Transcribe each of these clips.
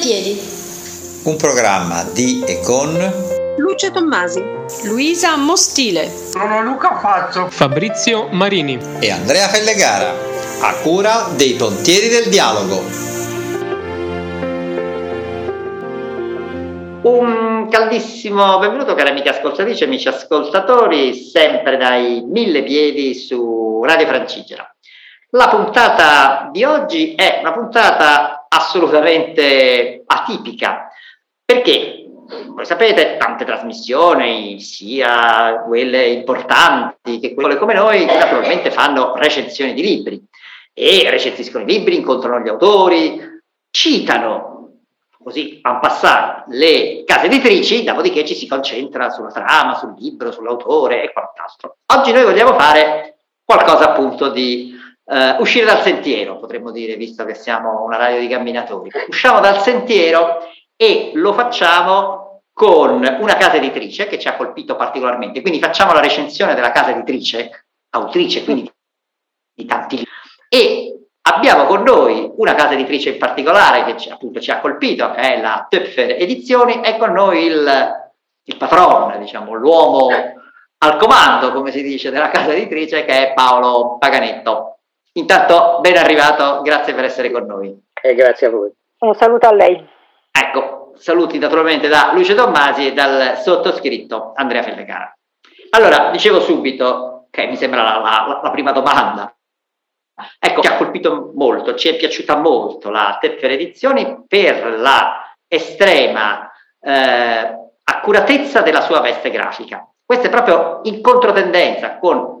piedi. Un programma di e con Lucia Tommasi, Luisa Mostile, Bruno Luca Fazzo, Fabrizio Marini e Andrea Fellegara, a cura dei Pontieri del Dialogo. Un caldissimo benvenuto cari amiche ascoltatrici e amici ascoltatori, sempre dai mille piedi su Radio Francigena. La puntata di oggi è una puntata assolutamente atipica, perché voi sapete tante trasmissioni, sia quelle importanti che quelle come noi, naturalmente fanno recensioni di libri e recensiscono i libri, incontrano gli autori, citano così en passant le case editrici, dopodiché ci si concentra sulla trama, sul libro, sull'autore e quant'altro. Oggi noi vogliamo fare qualcosa appunto di uscire dal sentiero, potremmo dire, visto che siamo una radio di camminatori. Usciamo dal sentiero e lo facciamo con una casa editrice che ci ha colpito particolarmente, quindi facciamo la recensione della casa editrice, autrice quindi di tanti libri. E abbiamo con noi una casa editrice in particolare che appunto ci ha colpito, che è la Töpffer Edizioni. È con noi il patron, diciamo, l'uomo al comando, come si dice, della casa editrice, che è Paolo Paganetto. Intanto, ben arrivato, grazie per essere con noi. Grazie a voi. Un saluto a lei. Ecco, saluti naturalmente da Lucia Tommasi e dal sottoscritto Andrea Fellegara. Allora, dicevo subito, che mi sembra la prima domanda. Ecco, ci ha colpito molto, ci è piaciuta molto la Töpffer Edizioni per la estrema accuratezza della sua veste grafica. Questo è proprio in controtendenza con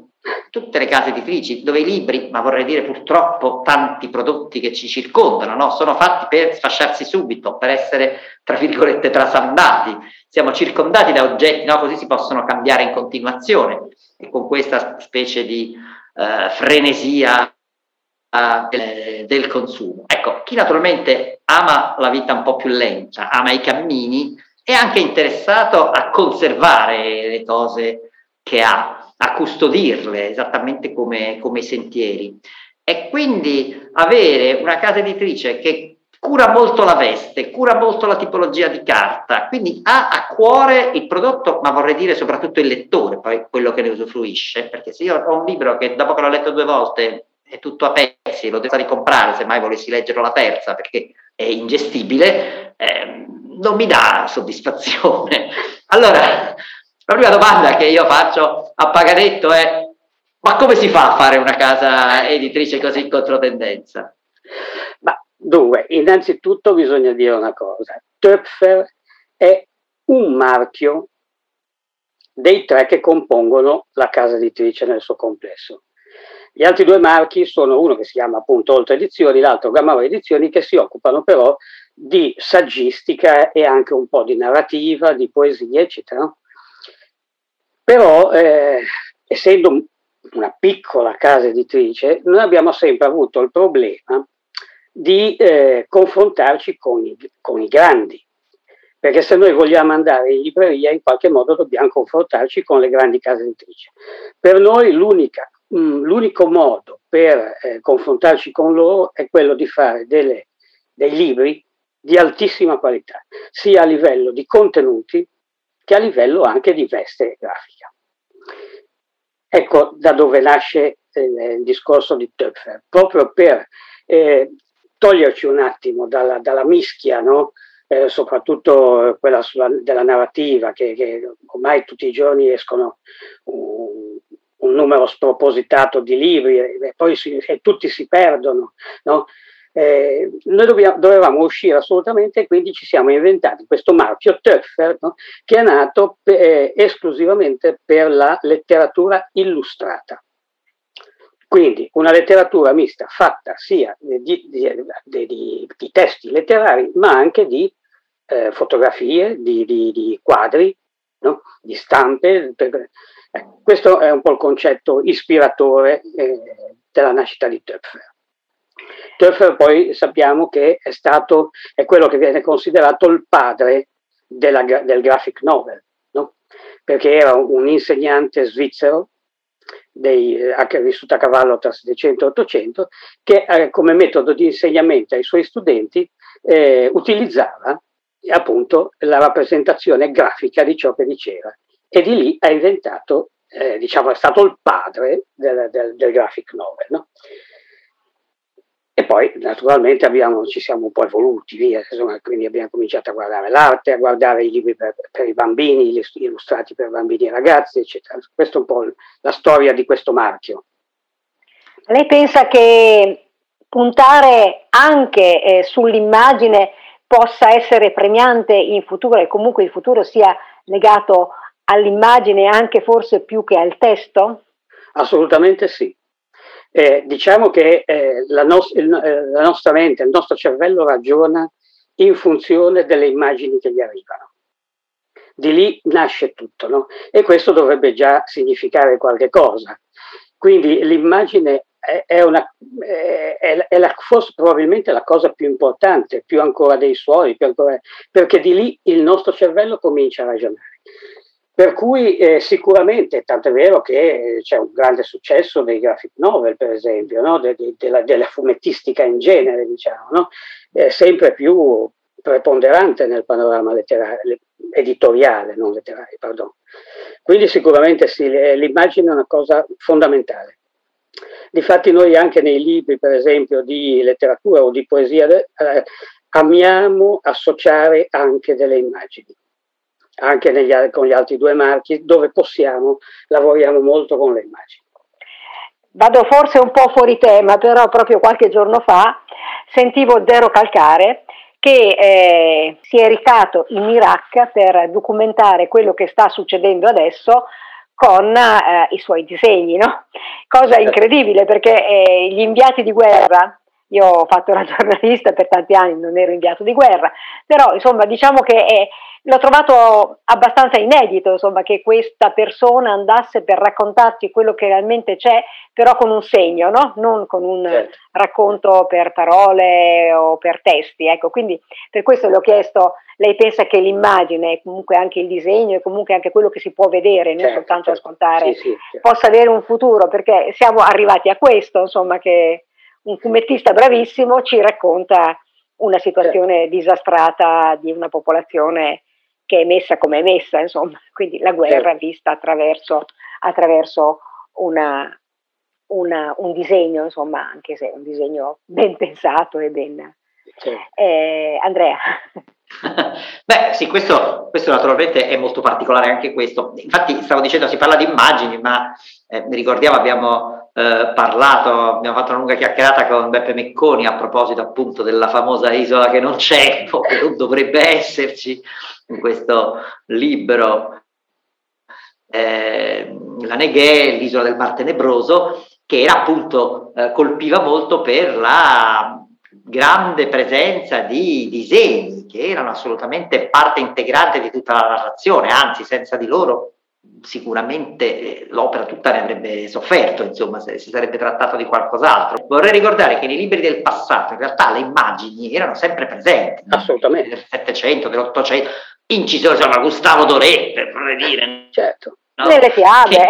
tutte le case editrici dove i libri, ma vorrei dire purtroppo tanti prodotti che ci circondano, no? Sono fatti per sfasciarsi subito, per essere tra virgolette trasandati. Siamo circondati da oggetti, no? Così si possono cambiare in continuazione e con questa specie di frenesia del consumo. Ecco, chi naturalmente ama la vita un po' più lenta, ama i cammini, è anche interessato a conservare le cose che ha, a custodirle esattamente come i sentieri. E quindi avere una casa editrice che cura molto la veste, cura molto la tipologia di carta, quindi ha a cuore il prodotto, ma vorrei dire soprattutto il lettore, poi quello che ne usufruisce, perché se io ho un libro che dopo che l'ho letto due volte è tutto a pezzi, lo devo ricomprare, se mai volessi leggerlo la terza perché è ingestibile, non mi dà soddisfazione. Allora, la prima domanda che io faccio a Paganetto è: ma come si fa a fare una casa editrice così in controtendenza? Ma dunque, innanzitutto bisogna dire una cosa: Töpffer è un marchio dei tre che compongono la casa editrice nel suo complesso. Gli altri due marchi sono uno che si chiama appunto Oltre Edizioni, l'altro Gamma Edizioni, che si occupano però di saggistica e anche un po' di narrativa, di poesia, eccetera. Però, essendo una piccola casa editrice, noi abbiamo sempre avuto il problema di confrontarci con i grandi, perché se noi vogliamo andare in libreria in qualche modo dobbiamo confrontarci con le grandi case editrici. Per noi l'unico modo per confrontarci con loro è quello di fare dei libri di altissima qualità, sia a livello di contenuti che a livello anche di veste grafica. Ecco da dove nasce il discorso di Töpffer, proprio per toglierci un attimo dalla mischia, no? Soprattutto quella della narrativa, che ormai tutti i giorni escono un numero spropositato di libri e poi tutti si perdono, no? Noi dovevamo uscire assolutamente, e quindi ci siamo inventati questo marchio Töpffer, no? Che è nato esclusivamente per la letteratura illustrata. Quindi una letteratura mista fatta sia di testi letterari, ma anche di fotografie, di quadri, no? Di stampe. Questo è un po' il concetto ispiratore della nascita di Töpffer. Töpffer poi sappiamo che è quello che viene considerato il padre del graphic novel, no? Perché era un insegnante svizzero, vissuto a cavallo tra 700 e 800, che come metodo di insegnamento ai suoi studenti utilizzava appunto la rappresentazione grafica di ciò che diceva, e di lì ha inventato, diciamo, è stato il padre del graphic novel, no? E poi naturalmente ci siamo un po' evoluti via, insomma, quindi abbiamo cominciato a guardare l'arte, a guardare i libri per i bambini, illustrati per bambini e ragazzi, eccetera. Questa è un po' la storia di questo marchio. Lei pensa che puntare anche sull'immagine possa essere premiante in futuro, e comunque il futuro sia legato all'immagine anche forse più che al testo? Assolutamente sì. Diciamo che la nostra mente, il nostro cervello ragiona in funzione delle immagini che gli arrivano. Di lì nasce tutto, no? E questo dovrebbe già significare qualche cosa. Quindi l'immagine è forse probabilmente la cosa più importante, più ancora dei suoni, perché di lì il nostro cervello comincia a ragionare. Per cui sicuramente, tant'è vero che c'è un grande successo dei graphic novel, per esempio, no? della fumettistica in genere, diciamo, no? Sempre più preponderante nel panorama editoriale, non letterario, perdono. Quindi sicuramente sì, l'immagine è una cosa fondamentale. Difatti noi anche nei libri, per esempio, di letteratura o di poesia, amiamo associare anche delle immagini. Anche con gli altri due marchi, dove possiamo, lavoriamo molto con le immagini. Vado forse un po' fuori tema, però proprio qualche giorno fa sentivo Zero Calcare che si è recato in Iraq per documentare quello che sta succedendo adesso con i suoi disegni, no? Cosa incredibile, perché gli inviati di guerra, io ho fatto la giornalista per tanti anni, non ero inviato di guerra, però insomma diciamo che l'ho trovato abbastanza inedito, insomma, che questa persona andasse per raccontarti quello che realmente c'è, però con un segno, no? Non con un certo racconto per parole o per testi, ecco. Quindi per questo le ho chiesto, lei pensa che l'immagine, e comunque anche il disegno, e comunque anche quello che si può vedere, certo, non soltanto certo ascoltare, sì, sì, certo, possa avere un futuro, perché siamo arrivati a questo, insomma, che un fumettista bravissimo ci racconta una situazione certo disastrata di una popolazione che è messa come è messa, insomma, quindi la guerra certo vista attraverso un disegno, insomma, anche se un disegno ben pensato e ben... Certo. Andrea? Beh sì, questo naturalmente è molto particolare anche questo, infatti stavo dicendo si parla di immagini, ma mi ricordiamo abbiamo fatto una lunga chiacchierata con Beppe Mecconi a proposito appunto della famosa isola che non c'è, che non dovrebbe esserci in questo libro, la Neghè, l'isola del Mar Tenebroso, che era appunto colpiva molto per la grande presenza di disegni che erano assolutamente parte integrante di tutta la narrazione, anzi senza di loro sicuramente l'opera tutta ne avrebbe sofferto, insomma, se si sarebbe trattato di qualcos'altro. Vorrei ricordare che nei libri del passato in realtà le immagini erano sempre presenti, assolutamente, nel Settecento, dell'Ottocento, incisioni, insomma, Gustavo D'Orette, per dire, certo, no? Nelle fiabe.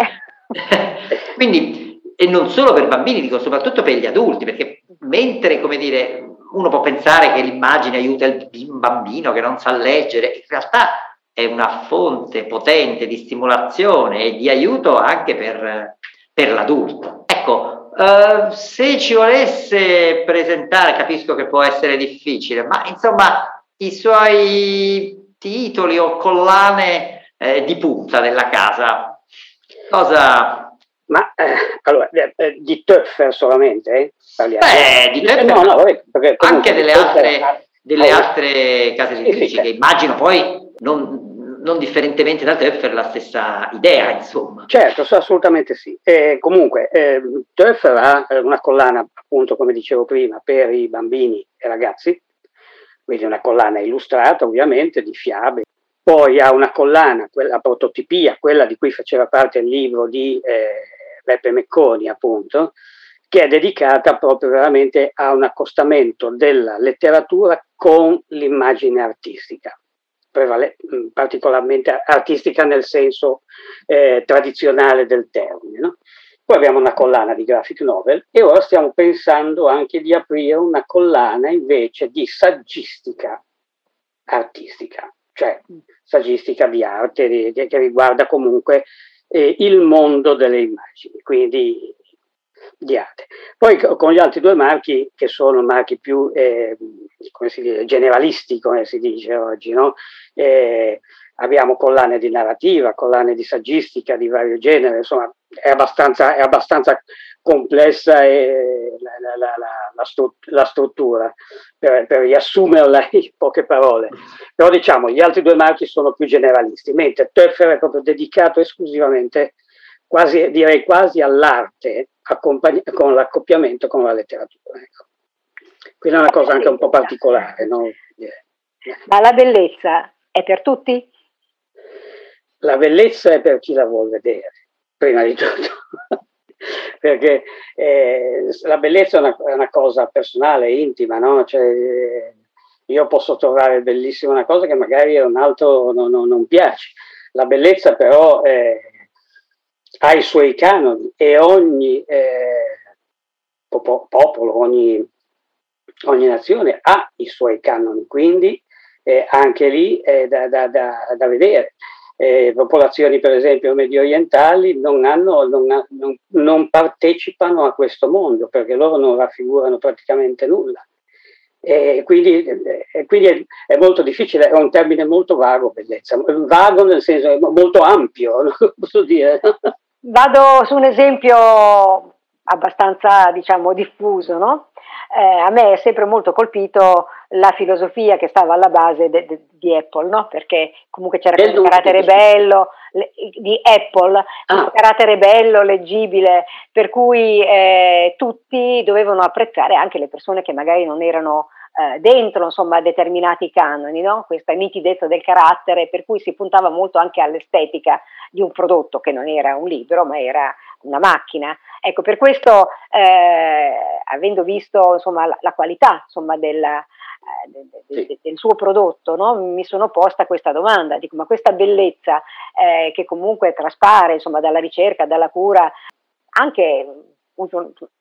Quindi, e non solo per bambini, dico soprattutto per gli adulti, perché mentre, come dire, uno può pensare che l'immagine aiuta il bambino che non sa leggere, in realtà è una fonte potente di stimolazione e di aiuto anche per l'adulto. Ecco, se ci volesse presentare, capisco che può essere difficile, ma insomma i suoi titoli o collane di punta della casa, cosa... Ma allora, di Töpffer solamente? Parliamo. Beh, di Töpffer, no, vabbè, perché anche delle altre case editrici, sì, che immagino poi non differentemente da Töpffer la stessa idea, insomma. Certo, assolutamente sì. Comunque, Töpffer ha una collana, appunto, come dicevo prima, per i bambini e ragazzi, quindi una collana illustrata, ovviamente, di fiabe. Poi ha una collana, quella prototipia, quella di cui faceva parte il libro di Beppe Mecconi, appunto, che è dedicata proprio veramente a un accostamento della letteratura con l'immagine artistica, particolarmente artistica nel senso tradizionale del termine, no? Poi abbiamo una collana di graphic novel e ora stiamo pensando anche di aprire una collana invece di saggistica artistica, cioè saggistica di arte che riguarda comunque il mondo delle immagini, quindi di arte. Poi con gli altri due marchi, che sono marchi più come si dice, generalisti, come si dice oggi, no? Abbiamo collane di narrativa, collane di saggistica di vario genere, insomma è abbastanza complessa la struttura per riassumerla in poche parole, però diciamo gli altri due marchi sono più generalisti, mentre Töpffer è proprio dedicato esclusivamente, quasi all'arte, con l'accoppiamento con la letteratura, ecco. Quindi è una cosa anche un po' particolare, no? Ma la bellezza è per tutti? La bellezza è per chi la vuol vedere, prima di tutto, perché la bellezza è una cosa personale, intima, no? Cioè, io posso trovare bellissima una cosa che magari a un altro non piace. La bellezza però ha i suoi canoni e ogni popolo, ogni nazione ha i suoi canoni, quindi anche lì è da vedere. Popolazioni per esempio medio orientali non partecipano a questo mondo perché loro non raffigurano praticamente nulla, quindi è molto difficile, è un termine molto vago, bellezza, vago nel senso molto ampio, no? Posso dire. Vado su un esempio abbastanza, diciamo, diffuso, no? A me è sempre molto colpito la filosofia che stava alla base di Apple, no? Perché comunque c'era questo carattere bello di Apple, questo carattere bello, leggibile, per cui tutti dovevano apprezzare, anche le persone che magari non erano dentro, insomma, determinati canoni, no? Questa nitidezza del carattere, per cui si puntava molto anche all'estetica di un prodotto che non era un libro ma era una macchina. Ecco, per questo, avendo visto, insomma, la qualità, insomma, del suo prodotto, no? Mi sono posta questa domanda, dico, ma questa bellezza che comunque traspare, insomma, dalla ricerca, dalla cura, anche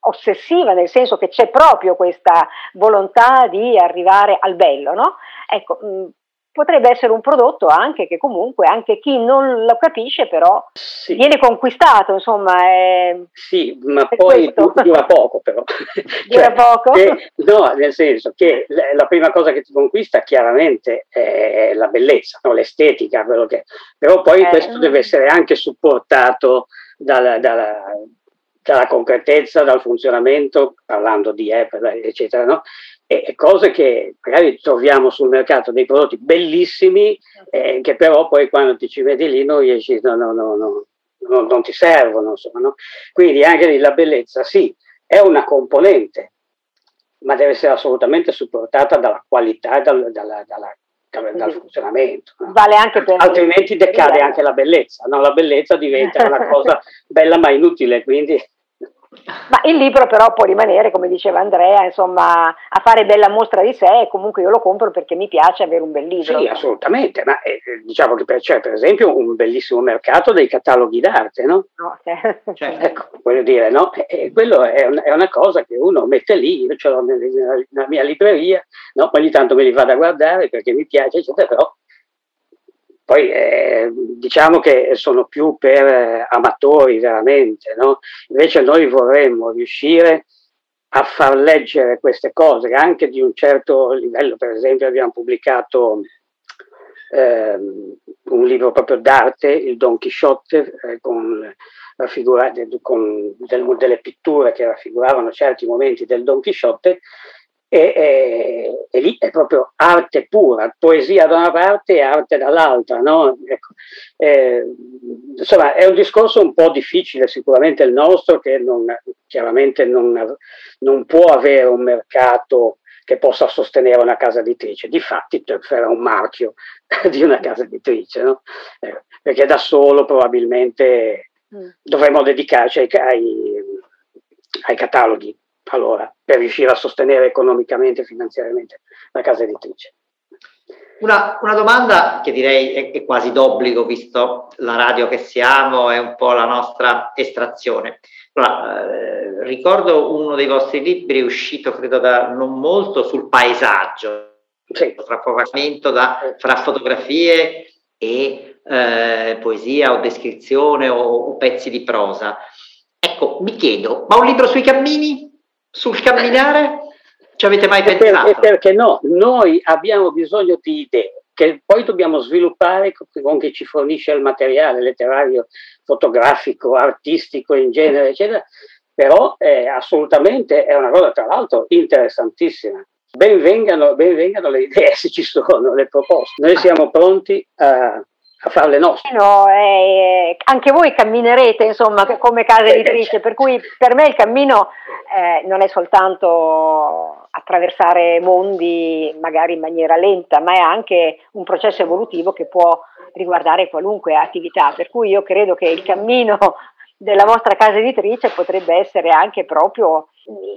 ossessiva, nel senso che c'è proprio questa volontà di arrivare al bello, no? Ecco, potrebbe essere un prodotto anche che comunque anche chi non lo capisce però sì, viene conquistato, insomma. Sì, ma poi dura poco però. Dura poco? No, nel senso che la prima cosa che ti conquista chiaramente è la bellezza, no? L'estetica, quello che è. Però poi questo deve essere anche supportato dalla concretezza, dal funzionamento, parlando di Apple, eccetera, no? E cose che magari troviamo sul mercato, dei prodotti bellissimi, che però poi quando ti ci vedi lì non riesci, non ti servono, insomma, no? Quindi anche lì la bellezza sì, è una componente, ma deve essere assolutamente supportata dalla qualità e dal funzionamento, no? Vale anche per altrimenti decade anche la bellezza, no? La bellezza diventa una cosa bella ma inutile, quindi. Ma il libro però può rimanere, come diceva Andrea, insomma, a fare bella mostra di sé, e comunque io lo compro perché mi piace avere un bel libro. Sì, assolutamente, ma diciamo che c'è per esempio un bellissimo mercato dei cataloghi d'arte, no? Certo. Ecco, voglio dire, no? Quello è una cosa che uno mette lì, io ce l'ho nella mia libreria, no? Ogni tanto me li vado a guardare perché mi piace, eccetera, però poi diciamo che sono più per amatori veramente, no? Invece noi vorremmo riuscire a far leggere queste cose anche di un certo livello. Per esempio abbiamo pubblicato un libro proprio d'arte, il Don Chisciotte, con delle pitture che raffiguravano certi momenti del Don Chisciotte, e lì è proprio arte pura, poesia da una parte e arte dall'altra, no? Ecco. Insomma, è un discorso un po' difficile sicuramente il nostro, che chiaramente non può avere un mercato che possa sostenere una casa editrice. Difatti Töpffer è un marchio di una casa editrice, no? Perché da solo probabilmente dovremmo dedicarci ai cataloghi, allora, per riuscire a sostenere economicamente e finanziariamente la casa editrice. Una domanda che direi è quasi d'obbligo, visto la radio che siamo, è un po' la nostra estrazione. Allora, ricordo uno dei vostri libri uscito, credo, da non molto, sul paesaggio. Sì. Trappollamento fra fotografie e poesia o descrizione o pezzi di prosa. Ecco, mi chiedo, ma un libro sui cammini? Sul camminare? Ci avete mai pensato? Perché no? Noi abbiamo bisogno di idee che poi dobbiamo sviluppare con chi ci fornisce il materiale letterario, fotografico, artistico in genere, eccetera. Però assolutamente è una cosa, tra l'altro, interessantissima. Ben vengano le idee, se ci sono le proposte. Noi siamo pronti a farle nostre. No, anche voi camminerete, insomma, come casa editrice, per cui per me il cammino non è soltanto attraversare mondi magari in maniera lenta, ma è anche un processo evolutivo che può riguardare qualunque attività, per cui io credo che il cammino della vostra casa editrice potrebbe essere anche proprio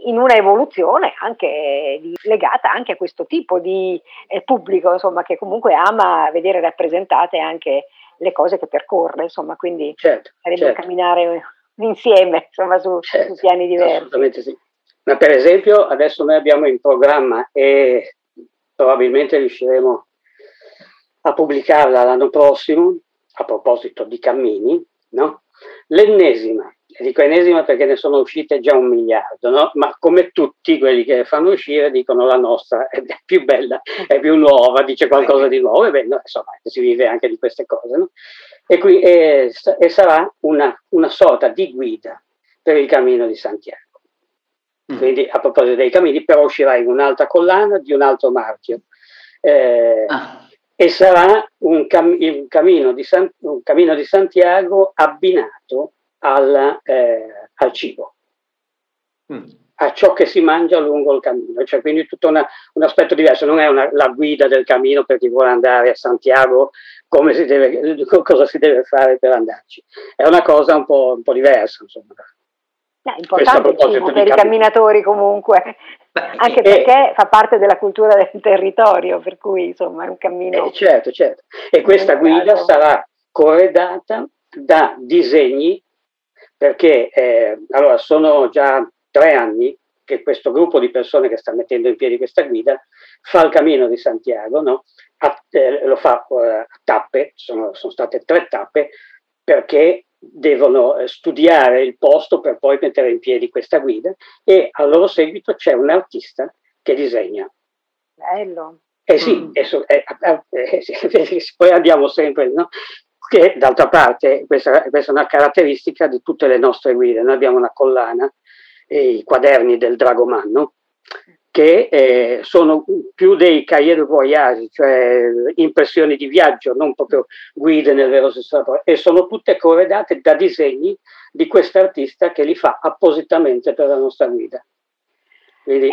in una evoluzione anche legata anche a questo tipo di pubblico, insomma, che comunque ama vedere rappresentate anche le cose che percorre, insomma, quindi sarebbe camminare insieme, insomma, su piani diversi. Assolutamente sì. Ma per esempio adesso noi abbiamo in programma e probabilmente riusciremo a pubblicarla l'anno prossimo, a proposito di cammini, no? L'ennesima, e dico ennesima perché ne sono uscite già 1 miliardo, no? Ma come tutti quelli che le fanno uscire dicono la nostra è più bella, è più nuova, dice qualcosa di nuovo, e beh, no, insomma si vive anche di queste cose, no? E sarà una sorta di guida per il Cammino di Santiago. Quindi a proposito dei cammini, però uscirà in un'altra collana di un altro marchio. E sarà un Cammino di Santiago abbinato al cibo, a ciò che si mangia lungo il cammino, cioè quindi tutto un aspetto diverso, non è la guida del cammino per chi vuole andare a Santiago, cosa si deve fare per andarci, è una cosa un po' diversa, insomma. È importante il cibo per i camminatori comunque, anche perché fa parte della cultura del territorio, per cui insomma è un cammino. Certo. E questa guida sarà corredata da disegni, perché allora sono già 3 anni che questo gruppo di persone che sta mettendo in piedi questa guida fa il Cammino di Santiago, no? Lo fa a tappe, sono state 3 tappe, perché devono studiare il posto per poi mettere in piedi questa guida, e al loro seguito c'è un artista che disegna. Bello. Poi andiamo sempre, no? Che d'altra parte questa è una caratteristica di tutte le nostre guide. Noi abbiamo una collana, i quaderni del Dragomanno, che sono più dei cahiers de voyage, cioè impressioni di viaggio, non proprio guide nel vero senso della parola, e sono tutte corredate da disegni di quest'artista che li fa appositamente per la nostra guida. Quindi,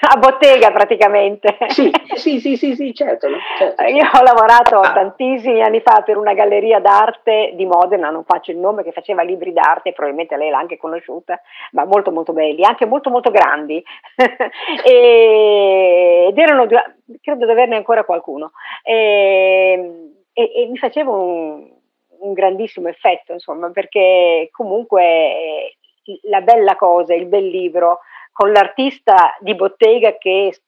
a bottega praticamente. Sì, certo. Io ho lavorato tantissimi anni fa per una galleria d'arte di Modena, non faccio il nome, che faceva libri d'arte, probabilmente lei l'ha anche conosciuta, ma molto molto belli, anche molto molto grandi ed erano, credo di averne ancora qualcuno, e mi faceva un grandissimo effetto, insomma, perché comunque la bella cosa, il bel libro con l'artista di bottega che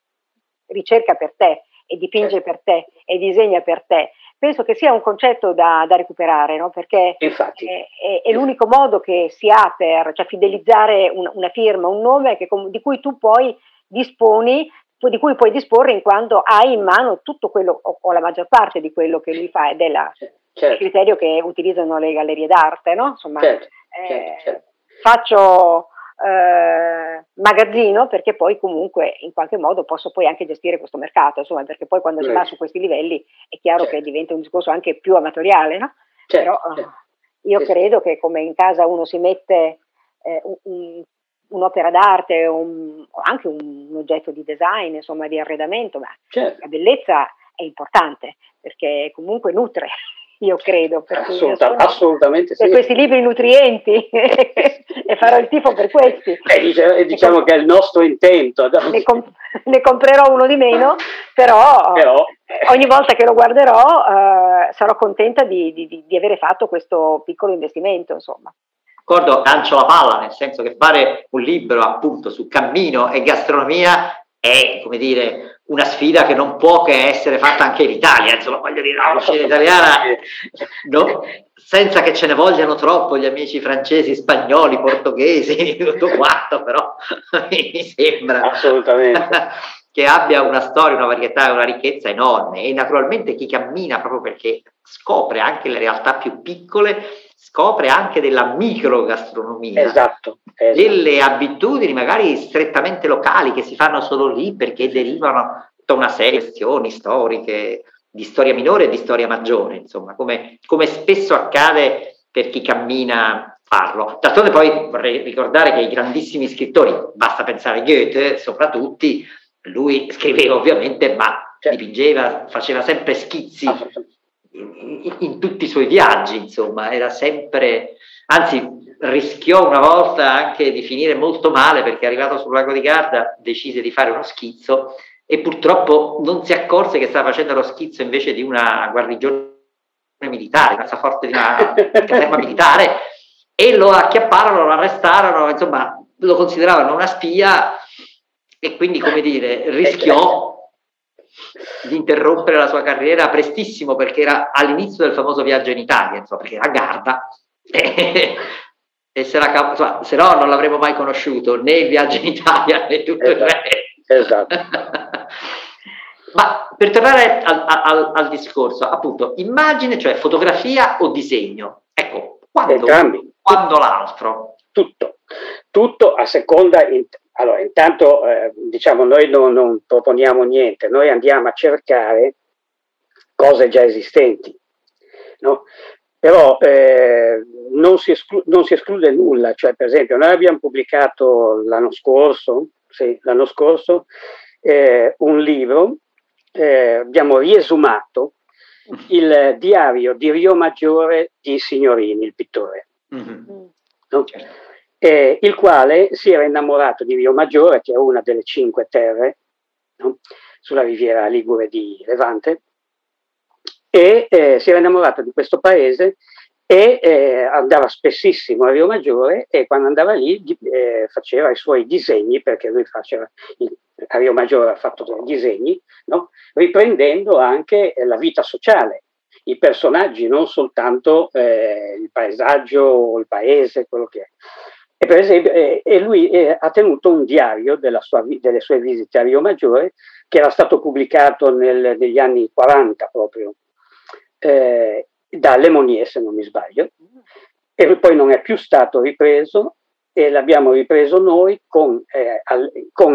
ricerca per te e dipinge per te e disegna per te, penso che sia un concetto da recuperare, no? Perché è l'unico modo che si ha per, cioè, fidelizzare una firma, un nome di cui tu poi disponi, di cui puoi disporre, in quanto hai in mano tutto quello, o la maggior parte di quello che lui fa, ed è il criterio che utilizzano le gallerie d'arte, no? Insomma, faccio magazzino, perché poi comunque in qualche modo posso poi anche gestire questo mercato, insomma, perché poi quando si va su questi livelli è chiaro che diventa un discorso anche più amatoriale, no? Però io credo che, come in casa uno si mette un'opera d'arte o anche un oggetto di design, insomma, di arredamento, ma la bellezza è importante, perché comunque nutre. Io credo, assolutamente per questi libri nutrienti e farò il tifo per questi. E diciamo che è il nostro intento. Ne comprerò uno di meno Però ogni volta che lo guarderò sarò contenta di avere fatto questo piccolo investimento, insomma. D'accordo, lancio la palla, nel senso che fare un libro appunto su cammino e gastronomia è, come dire, una sfida che non può che essere fatta anche in Italia, insomma, voglio dire, la cucina italiana, no, senza che ce ne vogliano troppo gli amici francesi, spagnoli, portoghesi, tutto quanto, però mi sembra assolutamente che abbia una storia, una varietà e una ricchezza enorme, e naturalmente chi cammina, proprio perché scopre anche le realtà più piccole, scopre anche della microgastronomia, esatto. Delle abitudini magari strettamente locali che si fanno solo lì, perché derivano da una serie di questioni storiche, di storia minore e di storia maggiore, insomma, come spesso accade per chi cammina. D'altronde poi vorrei ricordare che i grandissimi scrittori, basta pensare a Goethe soprattutto, lui scriveva ovviamente, ma dipingeva, faceva sempre schizzi in tutti i suoi viaggi, insomma, era sempre, anzi rischiò una volta anche di finire molto male, perché arrivato sul Lago di Garda decise di fare uno schizzo e purtroppo non si accorse che stava facendo lo schizzo invece di una guarnigione militare, una cassaforte di una caserma militare, e lo acchiapparono, lo arrestarono, insomma lo consideravano una spia, e quindi, come dire, rischiò di interrompere la sua carriera prestissimo, perché era all'inizio del famoso viaggio in Italia, insomma, perché era a Garda e insomma, se no non l'avremmo mai conosciuto, né il viaggio in Italia né tutto il resto. Esatto. Ma per tornare al discorso, appunto, immagine, cioè fotografia o disegno, ecco, quando l'altro? Tutto a seconda. Allora, intanto diciamo noi non proponiamo niente, noi andiamo a cercare cose già esistenti, no? Però non si esclude nulla, cioè per esempio noi abbiamo pubblicato l'anno scorso un libro, abbiamo riesumato il diario di Riomaggiore di Signorini, il pittore. Mm-hmm. No? Il quale si era innamorato di Riomaggiore, che è una delle 5 terre, no? Sulla riviera ligure di Levante, e si era innamorato di questo paese e andava spessissimo a Riomaggiore, e quando andava lì faceva i suoi disegni, perché lui a Riomaggiore ha fatto dei disegni, no? Riprendendo anche la vita sociale, i personaggi, non soltanto il paesaggio o il paese, quello che è. E per esempio, lui ha tenuto un diario delle sue visite a Riomaggiore, che era stato pubblicato negli anni 40 proprio, da Lemonier, se non mi sbaglio, e poi non è più stato ripreso, e l'abbiamo ripreso noi con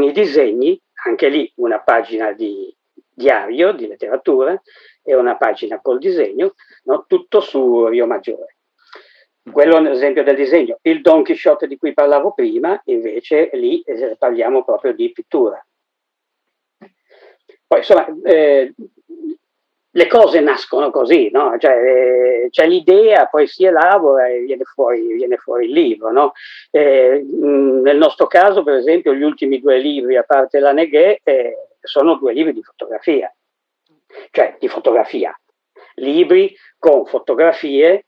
i disegni, anche lì una pagina di diario, di letteratura, e una pagina col disegno, no? Tutto su Riomaggiore. Quello è un esempio del disegno. Il Don Chisciotte di cui parlavo prima, invece, lì parliamo proprio di pittura. Poi, insomma, le cose nascono così, no? Cioè, c'è l'idea, poi si elabora e viene fuori il libro, no? Nel nostro caso, per esempio, gli ultimi 2 libri, a parte la Neguet, sono 2 libri di fotografia. Cioè, di fotografia. Libri con fotografie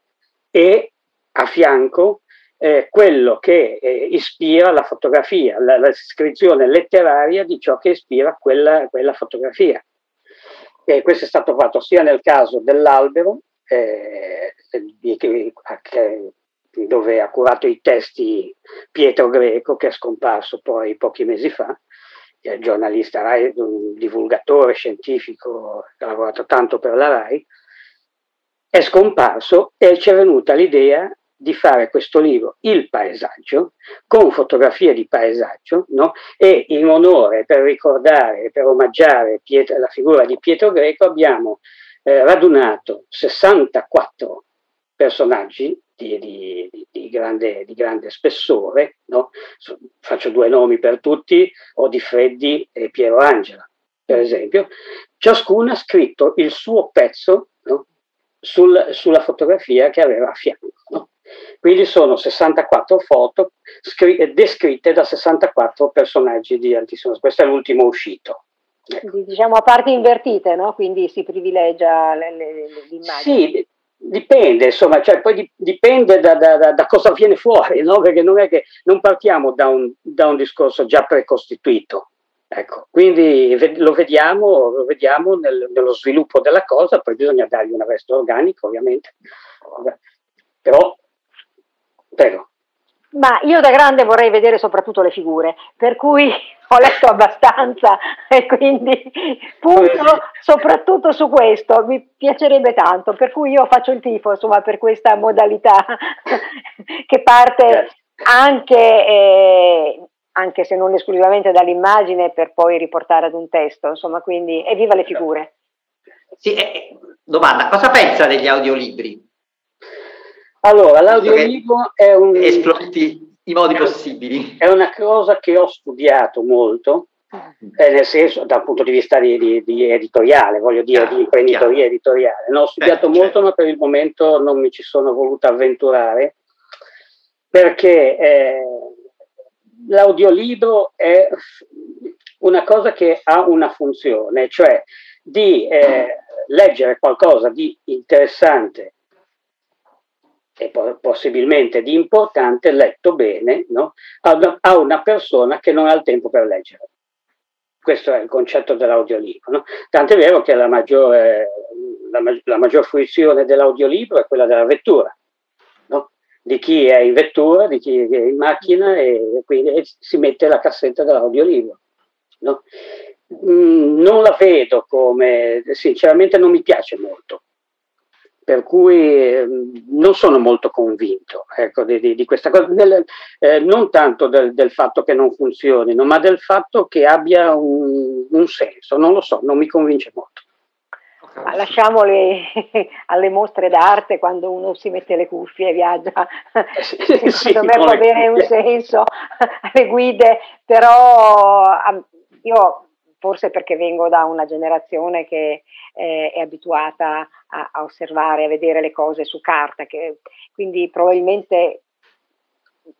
e a fianco quello che ispira la fotografia, la descrizione letteraria di ciò che ispira quella fotografia. Questo è stato fatto sia nel caso dell'albero, dove ha curato i testi Pietro Greco, che è scomparso poi pochi mesi fa, giornalista Rai, un divulgatore scientifico che ha lavorato tanto per la Rai, è scomparso, e ci è venuta l'idea di fare questo libro, il paesaggio, con fotografie di paesaggio, no? E in onore, per ricordare, per omaggiare la figura di Pietro Greco, abbiamo radunato 64 personaggi di grande spessore, no? Faccio 2 nomi per tutti, Odifreddi e Piero Angela, per esempio. Ciascuno ha scritto il suo pezzo, no? Sulla fotografia che aveva a fianco, no? Quindi sono 64 foto descritte da 64 personaggi di altissimo. Questo è l'ultimo uscito, diciamo a parti invertite, no? Quindi si privilegia l'immagine. Sì, dipende, insomma, cioè poi dipende da cosa viene fuori, no? Perché non è che non partiamo da un discorso già precostituito. Ecco, quindi lo vediamo nello sviluppo della cosa, poi bisogna dargli un arresto organico, ovviamente. Però. Ma io da grande vorrei vedere soprattutto le figure, per cui ho letto abbastanza e quindi punto soprattutto su questo, mi piacerebbe tanto, per cui io faccio il tifo, insomma, per questa modalità che parte anche se non esclusivamente dall'immagine, per poi riportare ad un testo, insomma, quindi evviva le figure. Sì, domanda, cosa pensa degli audiolibri? Allora, l'audiolibro è un... Esplori i modi possibili. È una cosa che ho studiato molto, nel senso, dal punto di vista di editoriale, voglio dire, di imprenditoria editoriale. No, ho studiato molto, ma per il momento non mi ci sono voluta avventurare, perché l'audiolibro è una cosa che ha una funzione, cioè di leggere qualcosa di interessante e possibilmente di importante, letto bene, no? A una persona che non ha il tempo per leggere. Questo è il concetto dell'audiolibro, no? Tant'è vero che la maggior fruizione dell'audiolibro è quella della vettura, no? Di chi è in vettura, di chi è in macchina, e quindi si mette la cassetta dell'audiolibro, no? Non la vedo come, sinceramente non mi piace molto, per cui non sono molto convinto, ecco, di questa cosa, non tanto del fatto che non funzionino, ma del fatto che abbia un senso, non lo so, non mi convince molto. Ma lasciamole alle mostre d'arte, quando uno si mette le cuffie e viaggia, secondo me può avere un senso, le guide, però io... Forse perché vengo da una generazione che è abituata a osservare, a vedere le cose su carta, quindi probabilmente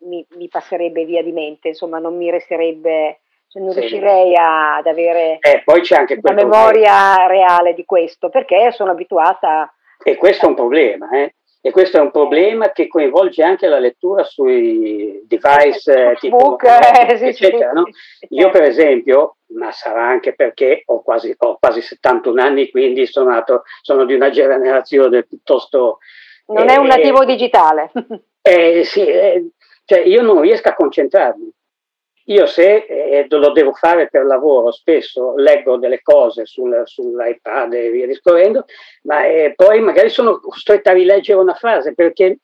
mi passerebbe via di mente, insomma, non mi resterebbe, cioè non riuscirei ad avere poi c'è anche una memoria reale di questo, perché sono abituata. E questo è un problema, E questo è un problema che coinvolge anche la lettura sui device tipo eccetera, no? Io per esempio, ma sarà anche perché ho quasi 71 anni, quindi sono di una generazione piuttosto... Non è un nativo digitale. Cioè io non riesco a concentrarmi. Io se lo devo fare per lavoro, spesso leggo delle cose sull'iPad e via discorrendo, ma poi magari sono costretto a rileggere una frase perché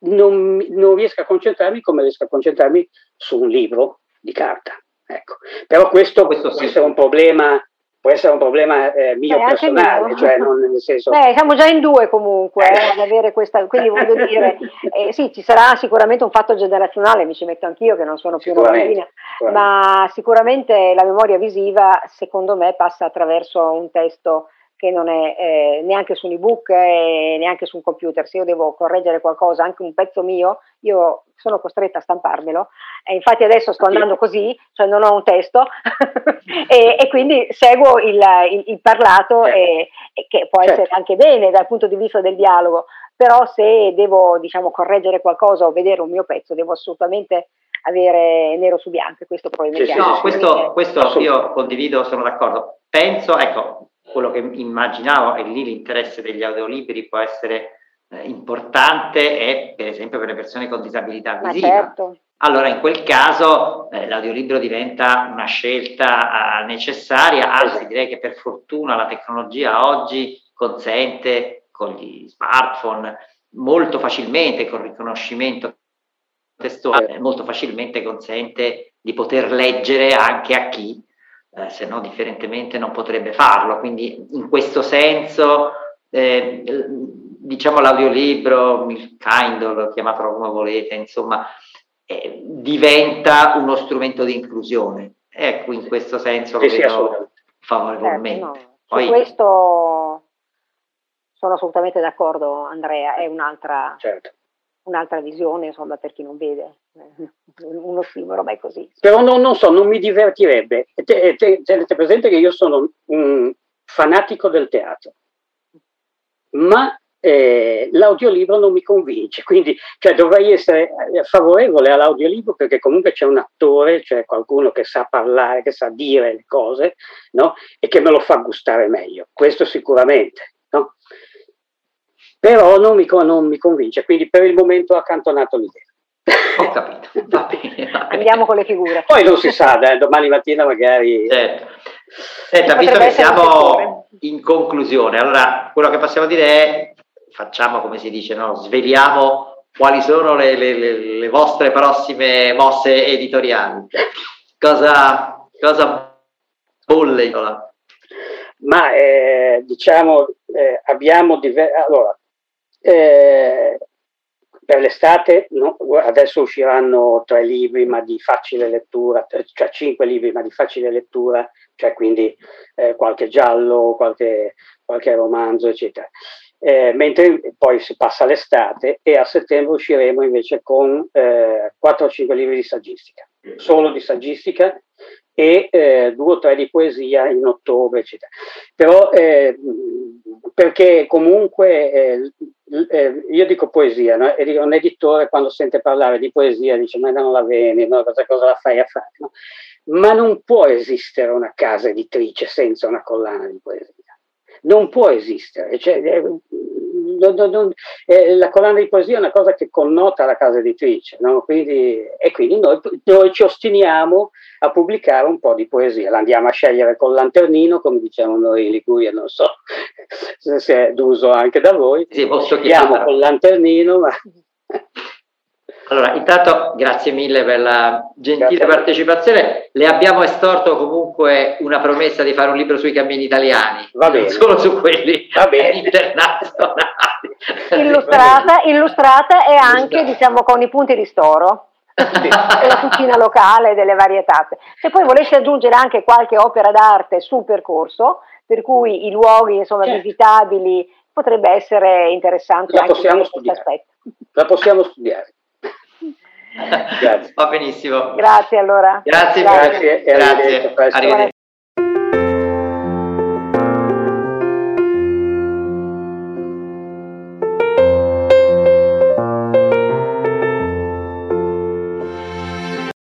non riesco a concentrarmi come riesco a concentrarmi su un libro di carta. Ecco. Però questo può essere un problema. Può essere un problema mio personale, mio. Cioè non nel senso. Siamo già in due comunque ad avere questa, quindi voglio dire, sì, ci sarà sicuramente un fatto generazionale, mi ci metto anch'io che non sono più una bambina, ma sicuramente la memoria visiva, secondo me, passa attraverso un testo che non è neanche su un ebook e neanche su un computer. Se io devo correggere qualcosa, anche un pezzo mio, io sono costretta a stamparmelo, e infatti adesso sto andando così, cioè non ho un testo e quindi seguo il parlato, e che può essere anche bene dal punto di vista del dialogo, però se devo, diciamo, correggere qualcosa o vedere un mio pezzo, devo assolutamente avere nero su bianco. Questo probabilmente questo io condivido, sono d'accordo. Penso, ecco, quello che immaginavo, e lì l'interesse degli audiolibri può essere importante, è per esempio per le persone con disabilità visiva. Allora in quel caso l'audiolibro diventa una scelta necessaria, anzi direi che per fortuna la tecnologia oggi consente con gli smartphone molto facilmente, con riconoscimento testuale, molto facilmente consente di poter leggere anche a chi se no differentemente non potrebbe farlo, quindi in questo senso diciamo l'audiolibro, il Kindle, chiamatelo come volete, insomma diventa uno strumento di inclusione, ecco, in questo senso lo vedo favorevolmente. Su questo sono assolutamente d'accordo, Andrea, è un'altra visione, insomma, per chi non vede. uno simolo, ma è così. Però non mi divertirebbe. Tenete presente che io sono un fanatico del teatro, ma l'audiolibro non mi convince, quindi dovrei essere favorevole all'audiolibro, perché comunque c'è un attore, c'è qualcuno che sa parlare, che sa dire le cose, no? E che me lo fa gustare meglio, questo sicuramente, no? Però non mi convince, quindi per il momento ho accantonato l'idea. Ho capito, va bene, va bene. Andiamo con le figure. Poi non si sa, domani mattina magari. Certo. Senta, visto che siamo in conclusione, allora quello che possiamo dire è: facciamo, come si dice, no? Sveliamo quali sono le vostre prossime mosse editoriali. Cosa bolle? Ma diciamo, abbiamo allora. Per l'estate, no? Adesso usciranno 3 libri, ma di facile lettura, cioè 5 libri, ma di facile lettura, cioè quindi qualche giallo, qualche romanzo, eccetera. Mentre poi si passa l'estate e a settembre usciremo invece con 4 o 5 libri di saggistica, solo di saggistica, e 2 o 3 di poesia in ottobre, eccetera. Però perché comunque io dico poesia, no? E un editore quando sente parlare di poesia dice: ma non la vendi, no? Cosa la fai a fare? No? Ma non può esistere una casa editrice senza una collana di poesia. Non può esistere, cioè, la collana di poesia è una cosa che connota la casa editrice, no? Quindi noi ci ostiniamo a pubblicare un po' di poesia, la andiamo a scegliere col lanternino, come diciamo noi in Liguria, non so se è d'uso anche da voi, sì, scegliamo col lanternino, ma... Allora, intanto grazie mille per la gentile partecipazione. Le abbiamo estorto comunque una promessa di fare un libro sui cammini italiani, va bene, non solo su quelli internazionali. Illustrata e anche, diciamo, con i punti ristoro. Sì. La cucina locale delle varie tappe. Se poi volessi aggiungere anche qualche opera d'arte sul percorso, per cui i luoghi, insomma, certo, visitabili, potrebbe essere interessante. La possiamo studiare. Grazie. Va benissimo. Grazie allora. Grazie. Grazie.